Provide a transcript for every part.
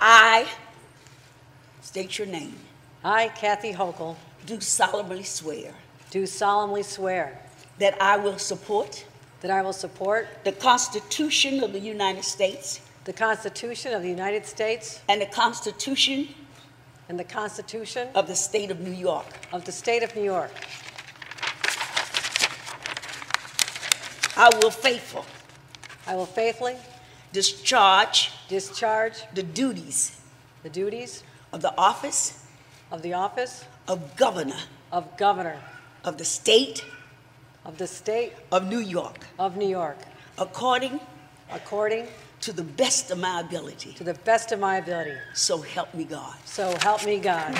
I, state your name. I, Kathy Hochul, do solemnly swear. Do solemnly swear. That I will support. That I will support. The Constitution of the United States. The Constitution of the United States. And the Constitution. And the Constitution. Of the State of New York. Of the State of New York. I will faithfully. I will faithfully. Discharge the duties of the office of governor of the state of New York according to the best of my ability. So help me God.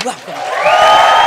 Welcome.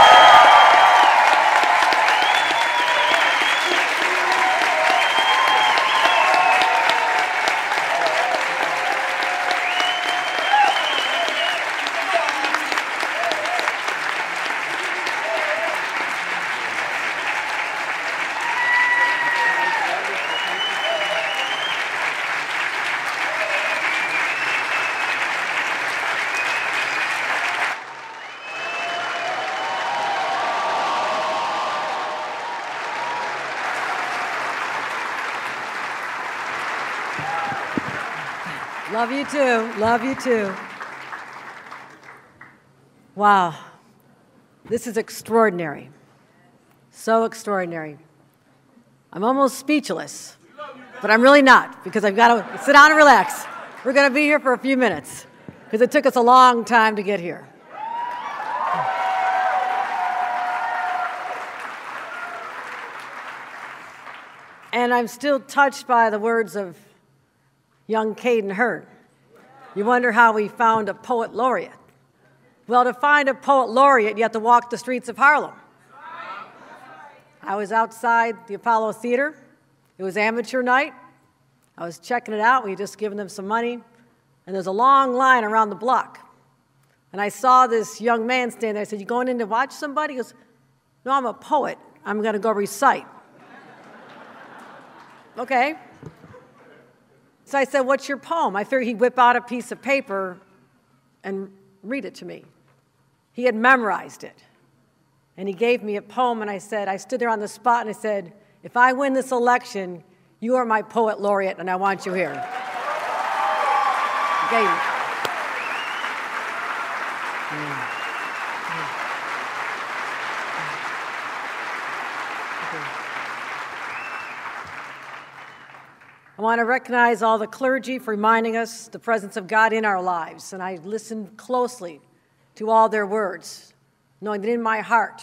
Love you too. Love you too. Wow. This is extraordinary. So extraordinary. I'm almost speechless, but I'm really not, because I've got to sit down and relax. We're going to be here for a few minutes, because it took us a long time to get here. And I'm still touched by the words of young Caden Heard. You wonder how we found a poet laureate. Well, to find a poet laureate, you have to walk the streets of Harlem. I was outside the Apollo Theater. It was amateur night. I was checking it out. We had just given them some money. And there's a long line around the block. And I saw this young man standing there. I said, "You going in to watch somebody?" He goes, "No, I'm a poet. I'm going to go recite." Okay. So I said, "What's your poem?" I figured he'd whip out a piece of paper and read it to me. He had memorized it. And he gave me a poem, and I said, I stood there on the spot, and I said, "If I win this election, you are my poet laureate, and I want you here." He gave me. I want to recognize all the clergy for reminding us the presence of God in our lives. And I listened closely to all their words, knowing that in my heart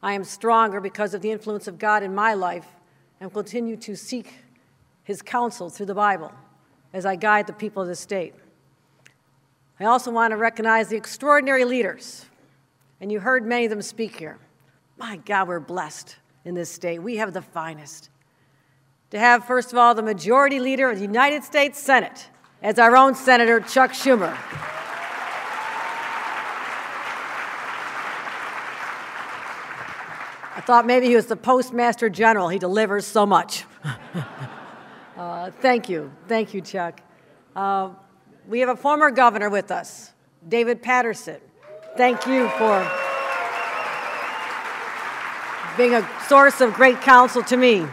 I am stronger because of the influence of God in my life, and continue to seek his counsel through the Bible as I guide the people of this state. I also want to recognize the extraordinary leaders, and you heard many of them speak here. My God, we're blessed in this state. We have the finest. To have, first of all, the majority leader of the United States Senate as our own Senator Chuck Schumer. I thought maybe he was the Postmaster General. He delivers so much. Thank you. Thank you, Chuck. We have a former governor with us, David Patterson. Thank you for being a source of great counsel to me.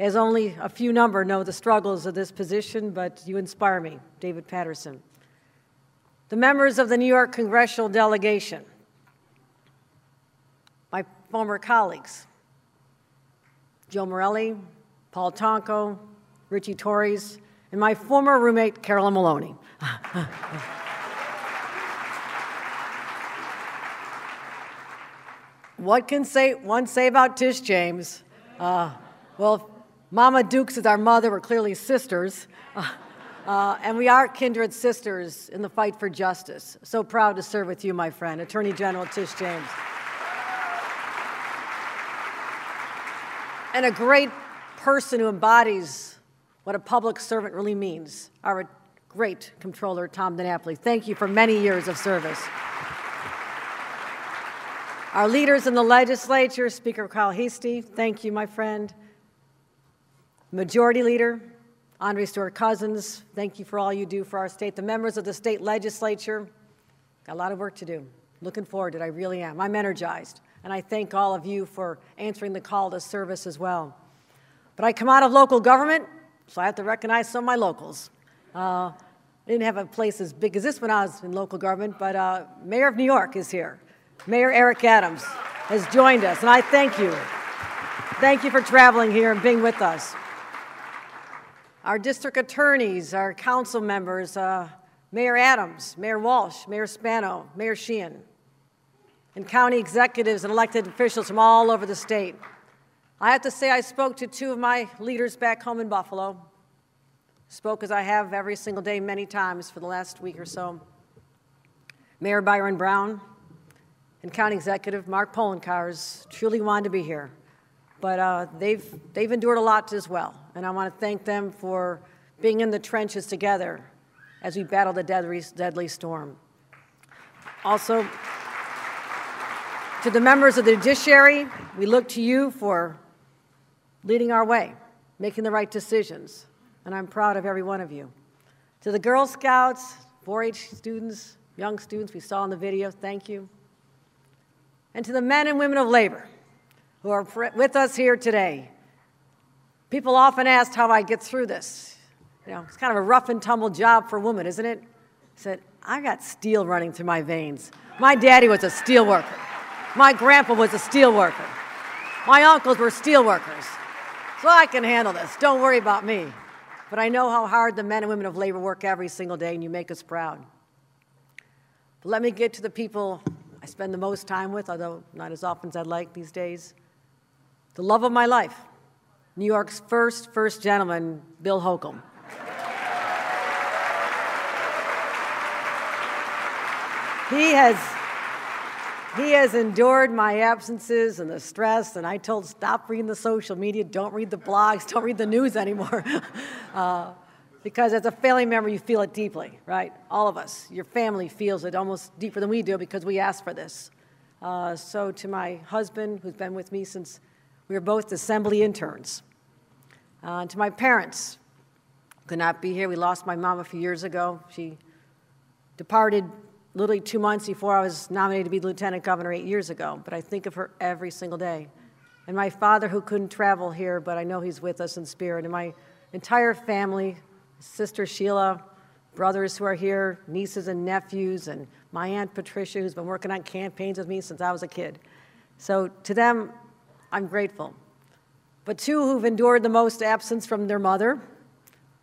As only a few number know the struggles of this position, but you inspire me, David Patterson. the members of the New York Congressional Delegation, my former colleagues, Joe Morelli, Paul Tonko, Richie Torres, and my former roommate, Carolyn Maloney. What can one say about Tish James? Well, Mama Dukes is our mother. We're clearly sisters. And we are kindred sisters in the fight for justice. So proud to serve with you, my friend, Attorney General Tish James. And a great person who embodies what a public servant really means, our great Comptroller, Tom DiNapoli. Thank you for many years of service. Our leaders in the legislature, Speaker Carl Heastie, thank you, my friend. Majority Leader, Andre Stewart-Cousins, thank you for all you do for our state. The members of the state legislature, got a lot of work to do. Looking forward to it, I really am. I'm energized, and I thank all of you for answering the call to service as well. But I come out of local government, so I have to recognize some of my locals. I didn't have a place as big as this when I was in local government, but Mayor of New York is here. Mayor Eric Adams has joined us, and I thank you. Thank you for traveling here and being with us. Our district attorneys, our council members, Mayor Adams, Mayor Walsh, Mayor Spano, Mayor Sheehan, and county executives and elected officials from all over the state. I have to say I spoke to two of my leaders back home in Buffalo. Spoke as I have every single day many times for the last week or so. Mayor Byron Brown and County Executive Mark Poloncars truly wanted to be here. But they've endured a lot as well. And I want to thank them for being in the trenches together as we battle the deadly storm. Also, to the members of the judiciary, we look to you for leading our way, making the right decisions. And I'm proud of every one of you. To the Girl Scouts, 4-H students, young students we saw in the video, thank you. And to the men and women of labor who are with us here today. People often ask how I get through this. You know, it's kind of a rough and tumble job for a woman, isn't it? I said, I got steel running through my veins. My daddy was a steel worker. My grandpa was a steel worker. My uncles were steel workers. So I can handle this. Don't worry about me. But I know how hard the men and women of labor work every single day, and you make us proud. But let me get to the people I spend the most time with, although not as often as I'd like these days. The love of my life, New York's first gentleman, Bill Hochul. He has endured my absences and the stress, and I told stop reading the social media, don't read the blogs, don't read the news anymore. Because as a family member, you feel it deeply, right? All of us. Your family feels it almost deeper than we do because we asked for this. So to my husband, who's been with me since we were both assembly interns. To my parents, could not be here. We lost my mom a few years ago. She departed literally 2 months before I was nominated to be lieutenant governor 8 years ago. But I think of her every single day. And my father, who couldn't travel here, but I know he's with us in spirit. And my entire family, Sister Sheila, brothers who are here, nieces and nephews, and my Aunt Patricia, who's been working on campaigns with me since I was a kid. So to them, I'm grateful. But two who've endured the most absence from their mother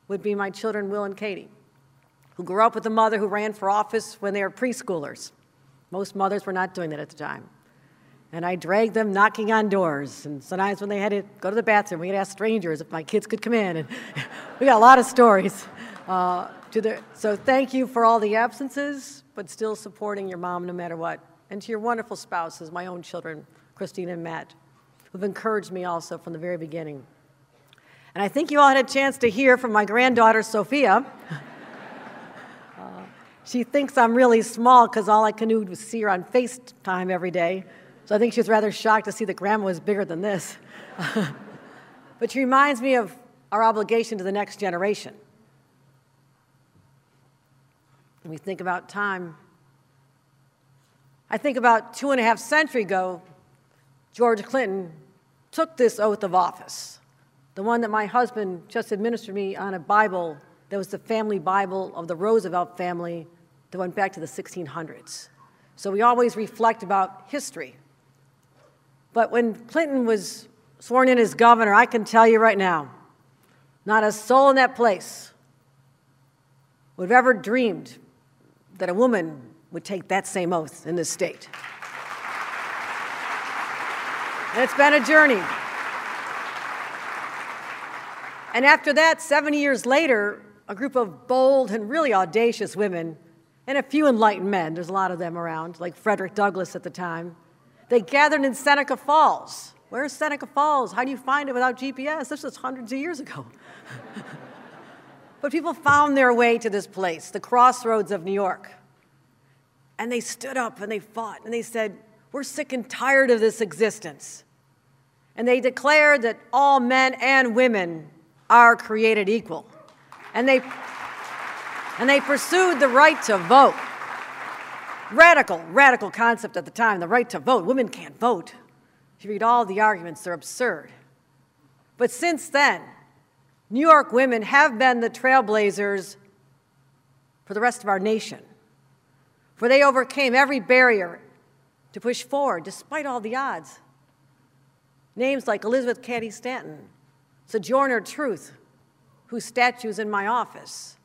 would be my children, Will and Katie, who grew up with a mother who ran for office when they were preschoolers. Most mothers were not doing that at the time. And I dragged them knocking on doors. And sometimes when they had to go to the bathroom, we had to ask strangers if my kids could come in. And we got a lot of stories. So thank you for all the absences, but still supporting your mom no matter what. And to your wonderful spouses, my own children, Christina and Matt, who've encouraged me also from the very beginning. And I think you all had a chance to hear from my granddaughter, Sophia. She thinks I'm really small because all I can do was see her on FaceTime every day. So I think she was rather shocked to see that Grandma was bigger than this. But she reminds me of our obligation to the next generation. When we think about time, I think about 2.5 centuries ago, George Clinton took this oath of office, the one that my husband just administered me on a Bible that was the family Bible of the Roosevelt family that went back to the 1600s. So we always reflect about history. But when Clinton was sworn in as governor, I can tell you right now, not a soul in that place would have ever dreamed that a woman would take that same oath in this state. And it's been a journey. And after that, 70 years later, a group of bold and really audacious women and a few enlightened men, there's a lot of them around, like Frederick Douglass at the time, they gathered in Seneca Falls. Where's Seneca Falls? How do you find it without GPS? This was hundreds of years ago. But people found their way to this place, the crossroads of New York. And they stood up and they fought and they said, we're sick and tired of this existence. And they declared that all men and women are created equal. And they pursued the right to vote. Radical concept at the time, the right to vote. Women can't vote. If you read all the arguments, they're absurd. But since then, New York women have been the trailblazers for the rest of our nation, for they overcame every barrier to push forward, despite all the odds. Names like Elizabeth Cady Stanton, Sojourner Truth, whose statue's in my office.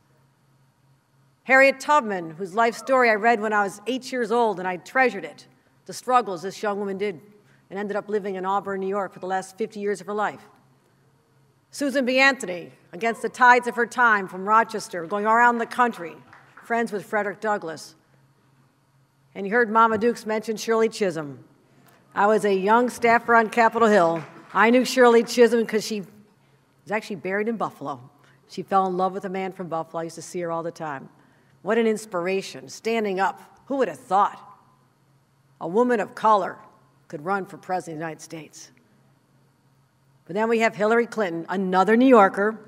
Harriet Tubman, whose life story I read when I was 8 years old and I treasured it, the struggles this young woman did and ended up living in Auburn, New York for the last 50 years of her life. Susan B. Anthony, against the tides of her time from Rochester, going around the country, friends with Frederick Douglass. And you heard Mama Dukes mention Shirley Chisholm. I was a young staffer on Capitol Hill. I knew Shirley Chisholm because she was actually buried in Buffalo. She fell in love with a man from Buffalo. I used to see her all the time. What an inspiration, standing up. Who would have thought a woman of color could run for president of the United States? But then we have Hillary Clinton, another New Yorker.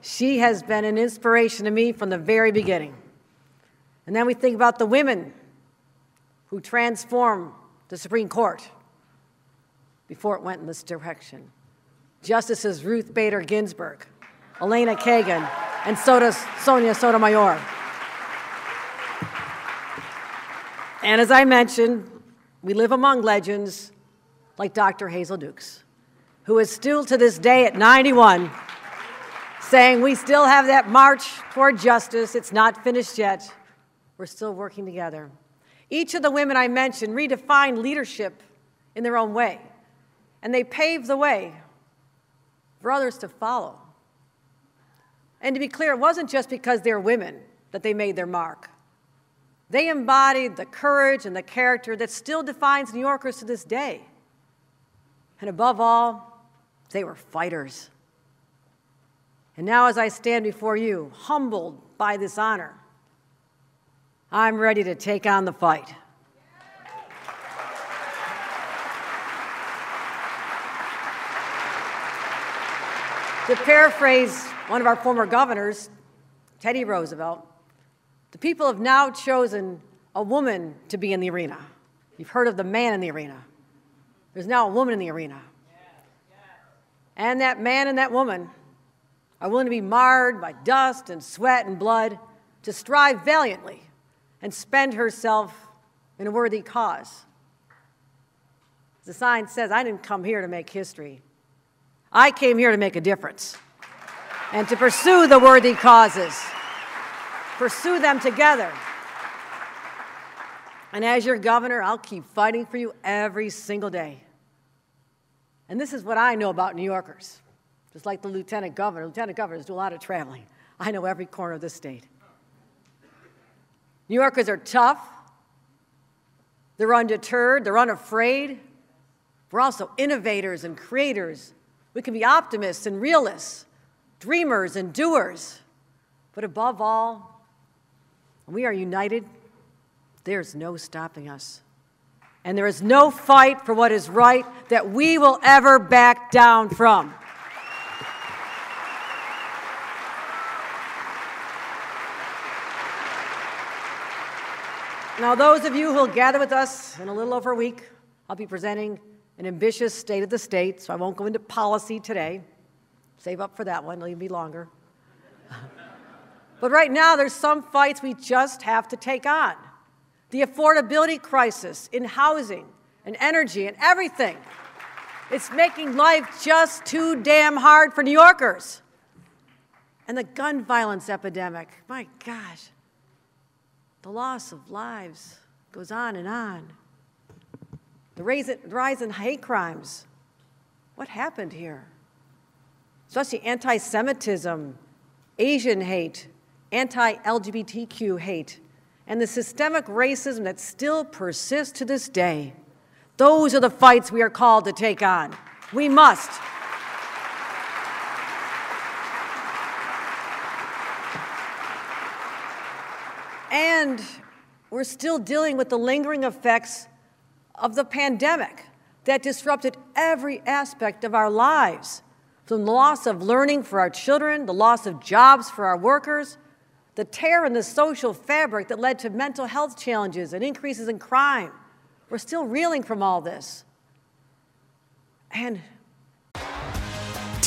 She has been an inspiration to me from the very beginning. And then we think about the women who transformed the Supreme Court before it went in this direction. Justices Ruth Bader Ginsburg, Elena Kagan, and Sonia Sotomayor. And as I mentioned, we live among legends like Dr. Hazel Dukes, who is still to this day at 91, saying we still have that march toward justice. It's not finished yet. We're still working together. Each of the women I mentioned redefined leadership in their own way, and they paved the way for others to follow. And to be clear, it wasn't just because they're women that they made their mark. They embodied the courage and the character that still defines New Yorkers to this day. And above all, they were fighters. And now as I stand before you, humbled by this honor, I'm ready to take on the fight. To paraphrase one of our former governors, Teddy Roosevelt, the people have now chosen a woman to be in the arena. You've heard of the man in the arena. There's now a woman in the arena. And that man and that woman are willing to be marred by dust and sweat and blood to strive valiantly and spend herself in a worthy cause. As the sign says, I didn't come here to make history. I came here to make a difference and to pursue the worthy causes, pursue them together. And as your governor, I'll keep fighting for you every single day. And this is what I know about New Yorkers, just like the lieutenant governor. Lieutenant governors do a lot of traveling. I know every corner of the state. New Yorkers are tough. They're undeterred. They're unafraid. We're also innovators and creators. We can be optimists and realists, dreamers and doers. But above all, when we are united, there's no stopping us. And there is no fight for what is right that we will ever back down from. Now, those of you who will gather with us in a little over a week, I'll be presenting an ambitious state of the state, so I won't go into policy today. Save up for that one, it'll even be longer. But right now, there's some fights we just have to take on. The affordability crisis in housing and energy and everything. It's making life just too damn hard for New Yorkers. And the gun violence epidemic, my gosh. The loss of lives goes on and on. The rise in hate crimes. What happened here? Especially anti-Semitism, Asian hate, anti-LGBTQ hate, and the systemic racism that still persists to this day. Those are the fights we are called to take on. We must. And we're still dealing with the lingering effects of the pandemic that disrupted every aspect of our lives, from the loss of learning for our children, the loss of jobs for our workers, the tear in the social fabric that led to mental health challenges and increases in crime. We're still reeling from all this. And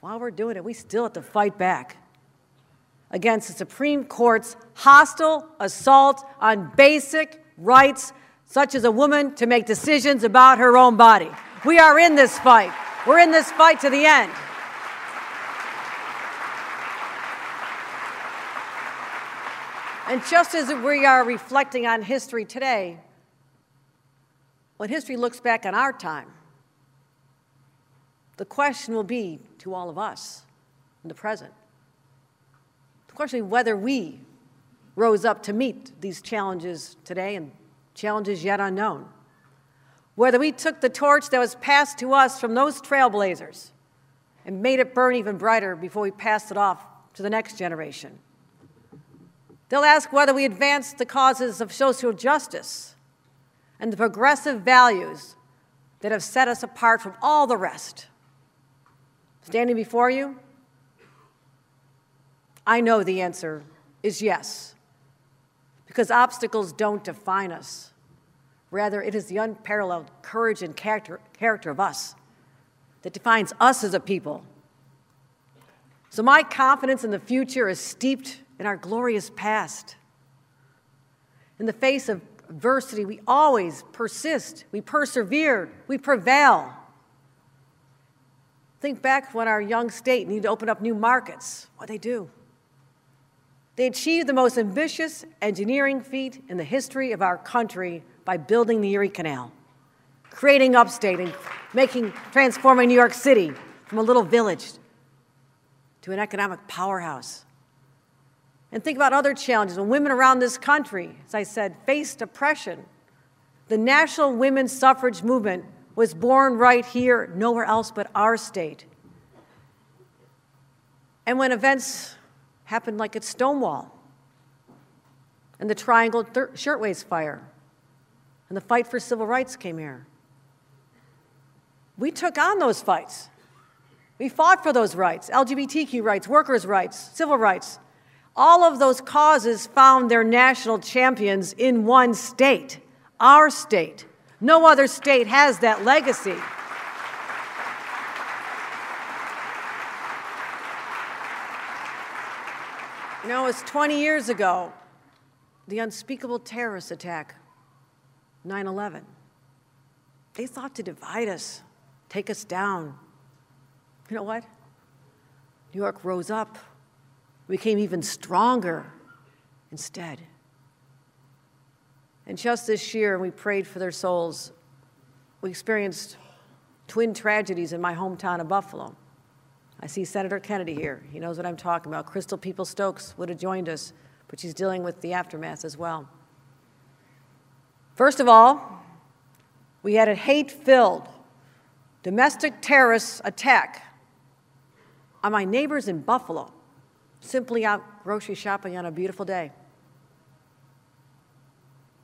While we're doing it, we still have to fight back against the Supreme Court's hostile assault on basic rights, such as a woman to make decisions about her own body. We are in this fight. We're in this fight to the end. And just as we are reflecting on history today, when history looks back on our time, the question will be to all of us in the present, the question will be whether we rose up to meet these challenges today and challenges yet unknown, whether we took the torch that was passed to us from those trailblazers and made it burn even brighter before we passed it off to the next generation. They'll ask whether we advanced the causes of social justice and the progressive values that have set us apart from all the rest. Standing before you, I know the answer is yes. Because obstacles don't define us. Rather, it is the unparalleled courage and character of us that defines us as a people. So my confidence in the future is steeped in our glorious past. In the face of adversity, we always persist, we persevere, we prevail. Think back when our young state needed to open up new markets. What did they do? They achieved the most ambitious engineering feat in the history of our country by building the Erie Canal, creating upstate and transforming New York City from a little village to an economic powerhouse. And think about other challenges. When women around this country, as I said, faced oppression, the national women's suffrage movement was born right here, nowhere else but our state. And when events happened like at Stonewall and the Triangle Shirtwaist Fire and the fight for civil rights came here. We took on those fights. We fought for those rights, LGBTQ rights, workers' rights, civil rights. All of those causes found their national champions in one state, our state. No other state has that legacy. You know, it was 20 years ago, the unspeakable terrorist attack, 9/11. They sought to divide us, take us down. You know what? New York rose up. We became even stronger instead. And just this year, we prayed for their souls. We experienced twin tragedies in my hometown of Buffalo. I see Senator Kennedy here. He knows what I'm talking about. Crystal People-Stokes would have joined us, but she's dealing with the aftermath as well. First of all, we had a hate-filled domestic terrorist attack on my neighbors in Buffalo, simply out grocery shopping on a beautiful day.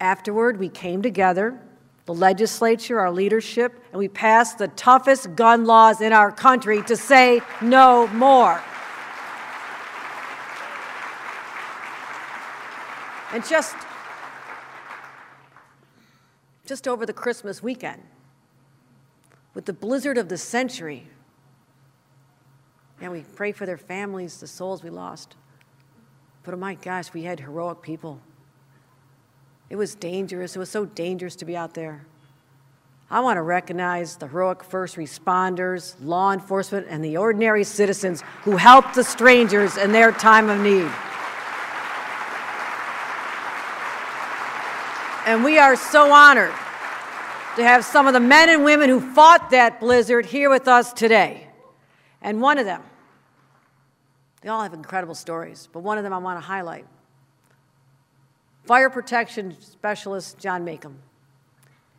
Afterward, we came together, the legislature, our leadership, and we passed the toughest gun laws in our country to say no more. And just over the Christmas weekend, with the blizzard of the century, and we pray for their families, the souls we lost. But oh my gosh, we had heroic people. It was dangerous. It was so dangerous to be out there. I want to recognize the heroic first responders, law enforcement, and the ordinary citizens who helped the strangers in their time of need. And we are so honored to have some of the men and women who fought that blizzard here with us today. And one of them, they all have incredible stories, but one of them I want to highlight. Fire protection specialist John Makem.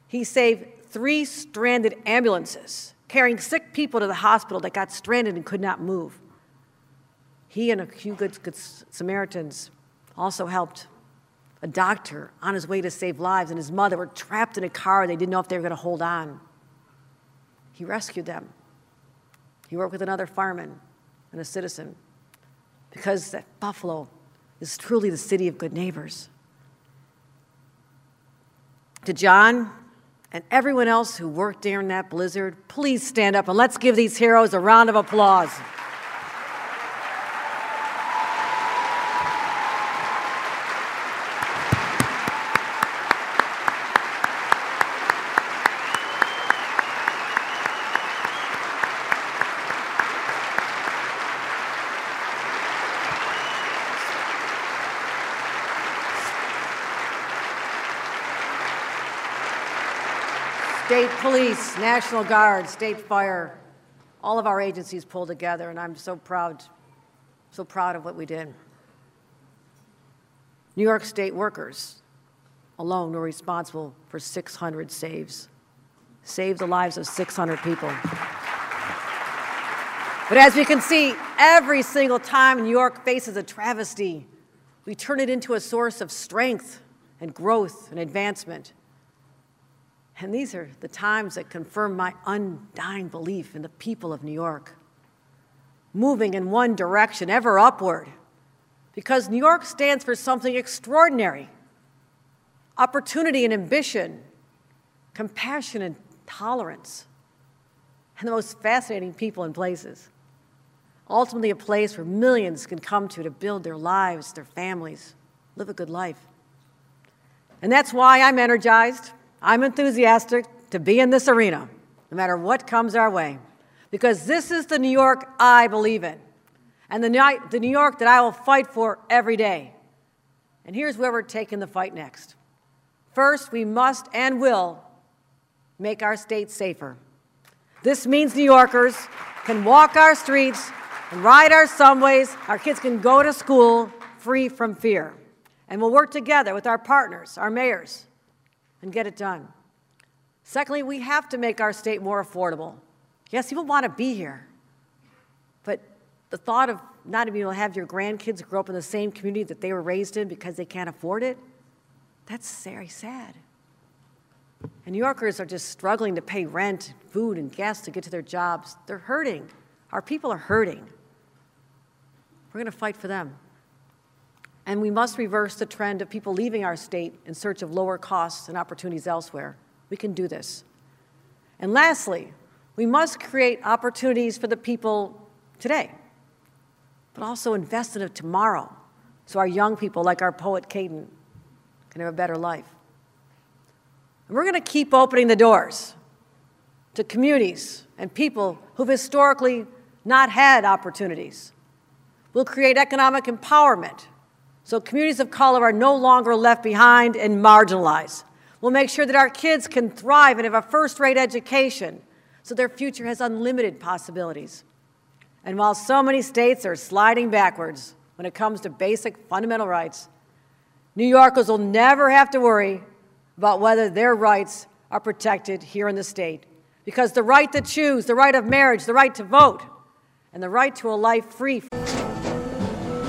He saved 3 stranded ambulances, carrying sick people to the hospital that got stranded and could not move. He and a few good Samaritans also helped a doctor on his way to save lives, and his mother were trapped in a car. They didn't know if they were going to hold on. He rescued them. He worked with another fireman and a citizen, because that Buffalo is truly the city of good neighbors. To John and everyone else who worked during that blizzard, please stand up and let's give these heroes a round of applause. State Police, National Guard, State Fire, all of our agencies pulled together, and I'm so proud of what we did. New York State workers alone were responsible for 600 saves, saved the lives of 600 people. But as we can see, every single time New York faces a travesty, we turn it into a source of strength and growth and advancement. And these are the times that confirm my undying belief in the people of New York, moving in one direction, ever upward, because New York stands for something extraordinary: opportunity and ambition, compassion and tolerance, and the most fascinating people and places. Ultimately, a place where millions can come to build their lives, their families, live a good life. And that's why I'm energized. I'm enthusiastic to be in this arena, no matter what comes our way, because this is the New York I believe in, and the New York that I will fight for every day. And here's where we're taking the fight next. First, we must and will make our state safer. This means New Yorkers can walk our streets and ride our subways. Our kids can go to school free from fear. And we'll work together with our partners, our mayors, and get it done. Secondly, we have to make our state more affordable. Yes, people want to be here, but the thought of not being able to have your grandkids grow up in the same community that they were raised in because they can't afford it, that's very sad. And New Yorkers are just struggling to pay rent, food, and gas to get to their jobs. They're hurting. Our people are hurting. We're going to fight for them. And we must reverse the trend of people leaving our state in search of lower costs and opportunities elsewhere. We can do this. And lastly, we must create opportunities for the people today, but also invest in tomorrow so our young people, like our poet Caden, can have a better life. And we're going to keep opening the doors to communities and people who've historically not had opportunities. We'll create economic empowerment, so communities of color are no longer left behind and marginalized. We'll make sure that our kids can thrive and have a first-rate education so their future has unlimited possibilities. And while so many states are sliding backwards when it comes to basic fundamental rights, New Yorkers will never have to worry about whether their rights are protected here in the state, because the right to choose, the right of marriage, the right to vote, and the right to a life free.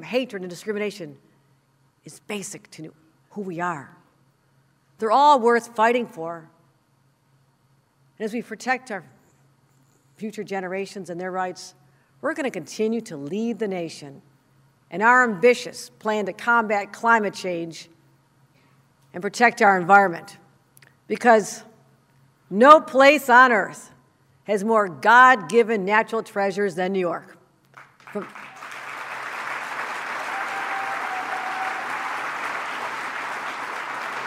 Hatred and discrimination is basic to who we are. They're all worth fighting for. And as we protect our future generations and their rights, we're going to continue to lead the nation in our ambitious plan to combat climate change and protect our environment. Because no place on earth has more God-given natural treasures than New York.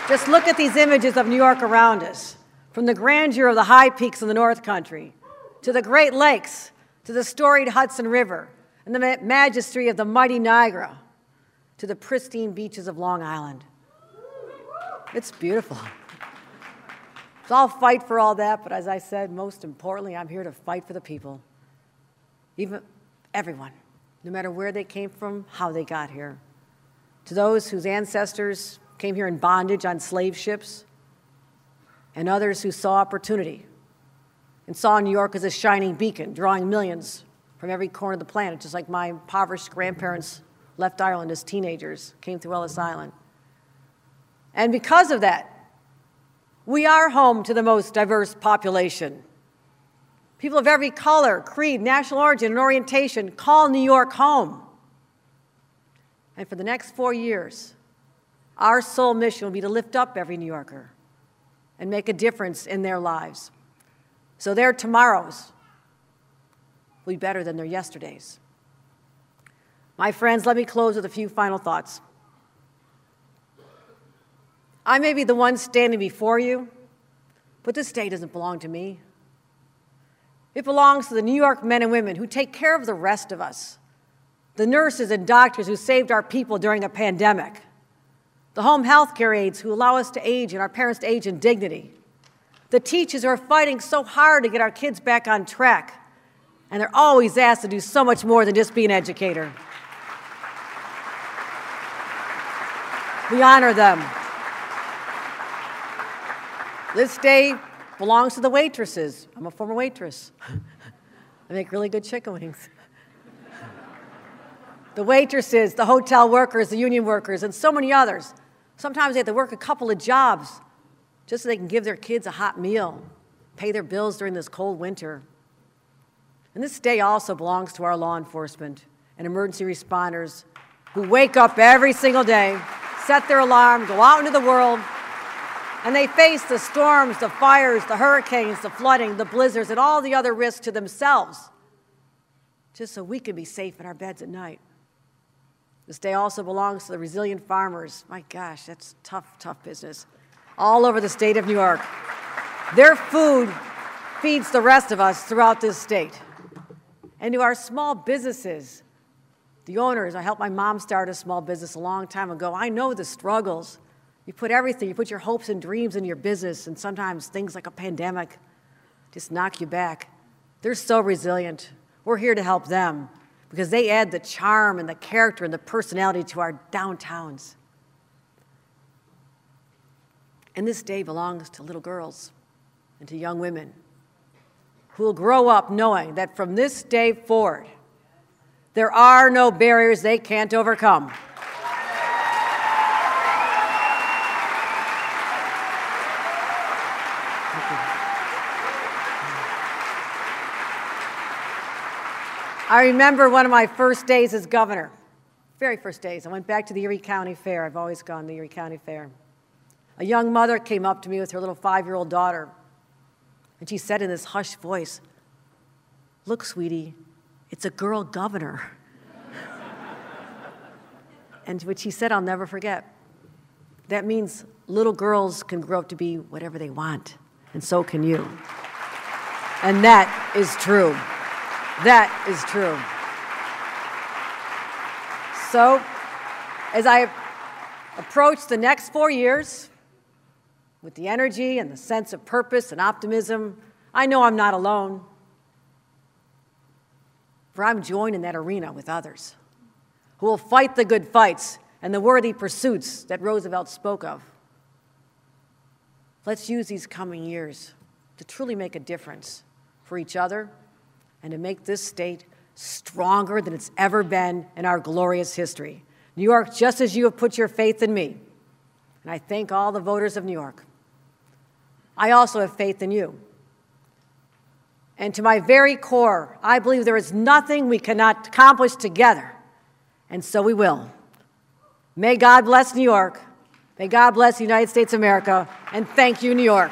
Just look at these images of New York around us, from the grandeur of the high peaks in the North Country, to the Great Lakes, to the storied Hudson River, and the majesty of the mighty Niagara, to the pristine beaches of Long Island. It's beautiful. So I'll fight for all that, but as I said, most importantly, I'm here to fight for the people. Even everyone, no matter where they came from, how they got here. To those whose ancestors came here in bondage on slave ships, and others who saw opportunity and saw New York as a shining beacon, drawing millions from every corner of the planet, just like my impoverished grandparents left Ireland as teenagers, came through Ellis Island. And because of that, we are home to the most diverse population. People of every color, creed, national origin, and orientation call New York home. And for the next 4 years, our sole mission will be to lift up every New Yorker and make a difference in their lives, so their tomorrows will be better than their yesterdays. My friends, let me close with a few final thoughts. I may be the one standing before you, but this day doesn't belong to me. It belongs to the New York men and women who take care of the rest of us, the nurses and doctors who saved our people during a pandemic, the home health care aides who allow us to age and our parents to age in dignity, the teachers who are fighting so hard to get our kids back on track, and they're always asked to do so much more than just be an educator. We honor them. This day belongs to the waitresses. I'm a former waitress. I make really good chicken wings. The waitresses, the hotel workers, the union workers, and so many others. Sometimes they have to work a couple of jobs just so they can give their kids a hot meal, pay their bills during this cold winter. And this day also belongs to our law enforcement and emergency responders who wake up every single day, set their alarm, go out into the world, and they face the storms, the fires, the hurricanes, the flooding, the blizzards, and all the other risks to themselves, just so we can be safe in our beds at night. This day also belongs to the resilient farmers. My gosh, that's tough, tough business. All over the state of New York. Their food feeds the rest of us throughout this state. And to our small businesses, the owners, I helped my mom start a small business a long time ago. I know the struggles. You put everything, you put your hopes and dreams in your business, and sometimes things like a pandemic just knock you back. They're so resilient. We're here to help them, because they add the charm and the character and the personality to our downtowns. And this day belongs to little girls and to young women who will grow up knowing that from this day forward, there are no barriers they can't overcome. I remember one of my first days as governor, very first days. I went back to the Erie County Fair. I've always gone to the Erie County Fair. A young mother came up to me with her little 5-year-old daughter, and she said in this hushed voice, "Look, sweetie, it's a girl governor." And what she said, I'll never forget. That means little girls can grow up to be whatever they want, and so can you. And that is true. That is true. So, as I approach the next 4 years, with the energy and the sense of purpose and optimism, I know I'm not alone, for I'm joined in that arena with others who will fight the good fights and the worthy pursuits that Roosevelt spoke of. Let's use these coming years to truly make a difference for each other and to make this state stronger than it's ever been in our glorious history. New York, just as you have put your faith in me, and I thank all the voters of New York, I also have faith in you. And to my very core, I believe there is nothing we cannot accomplish together, and so we will. May God bless New York. May God bless the United States of America, and thank you, New York.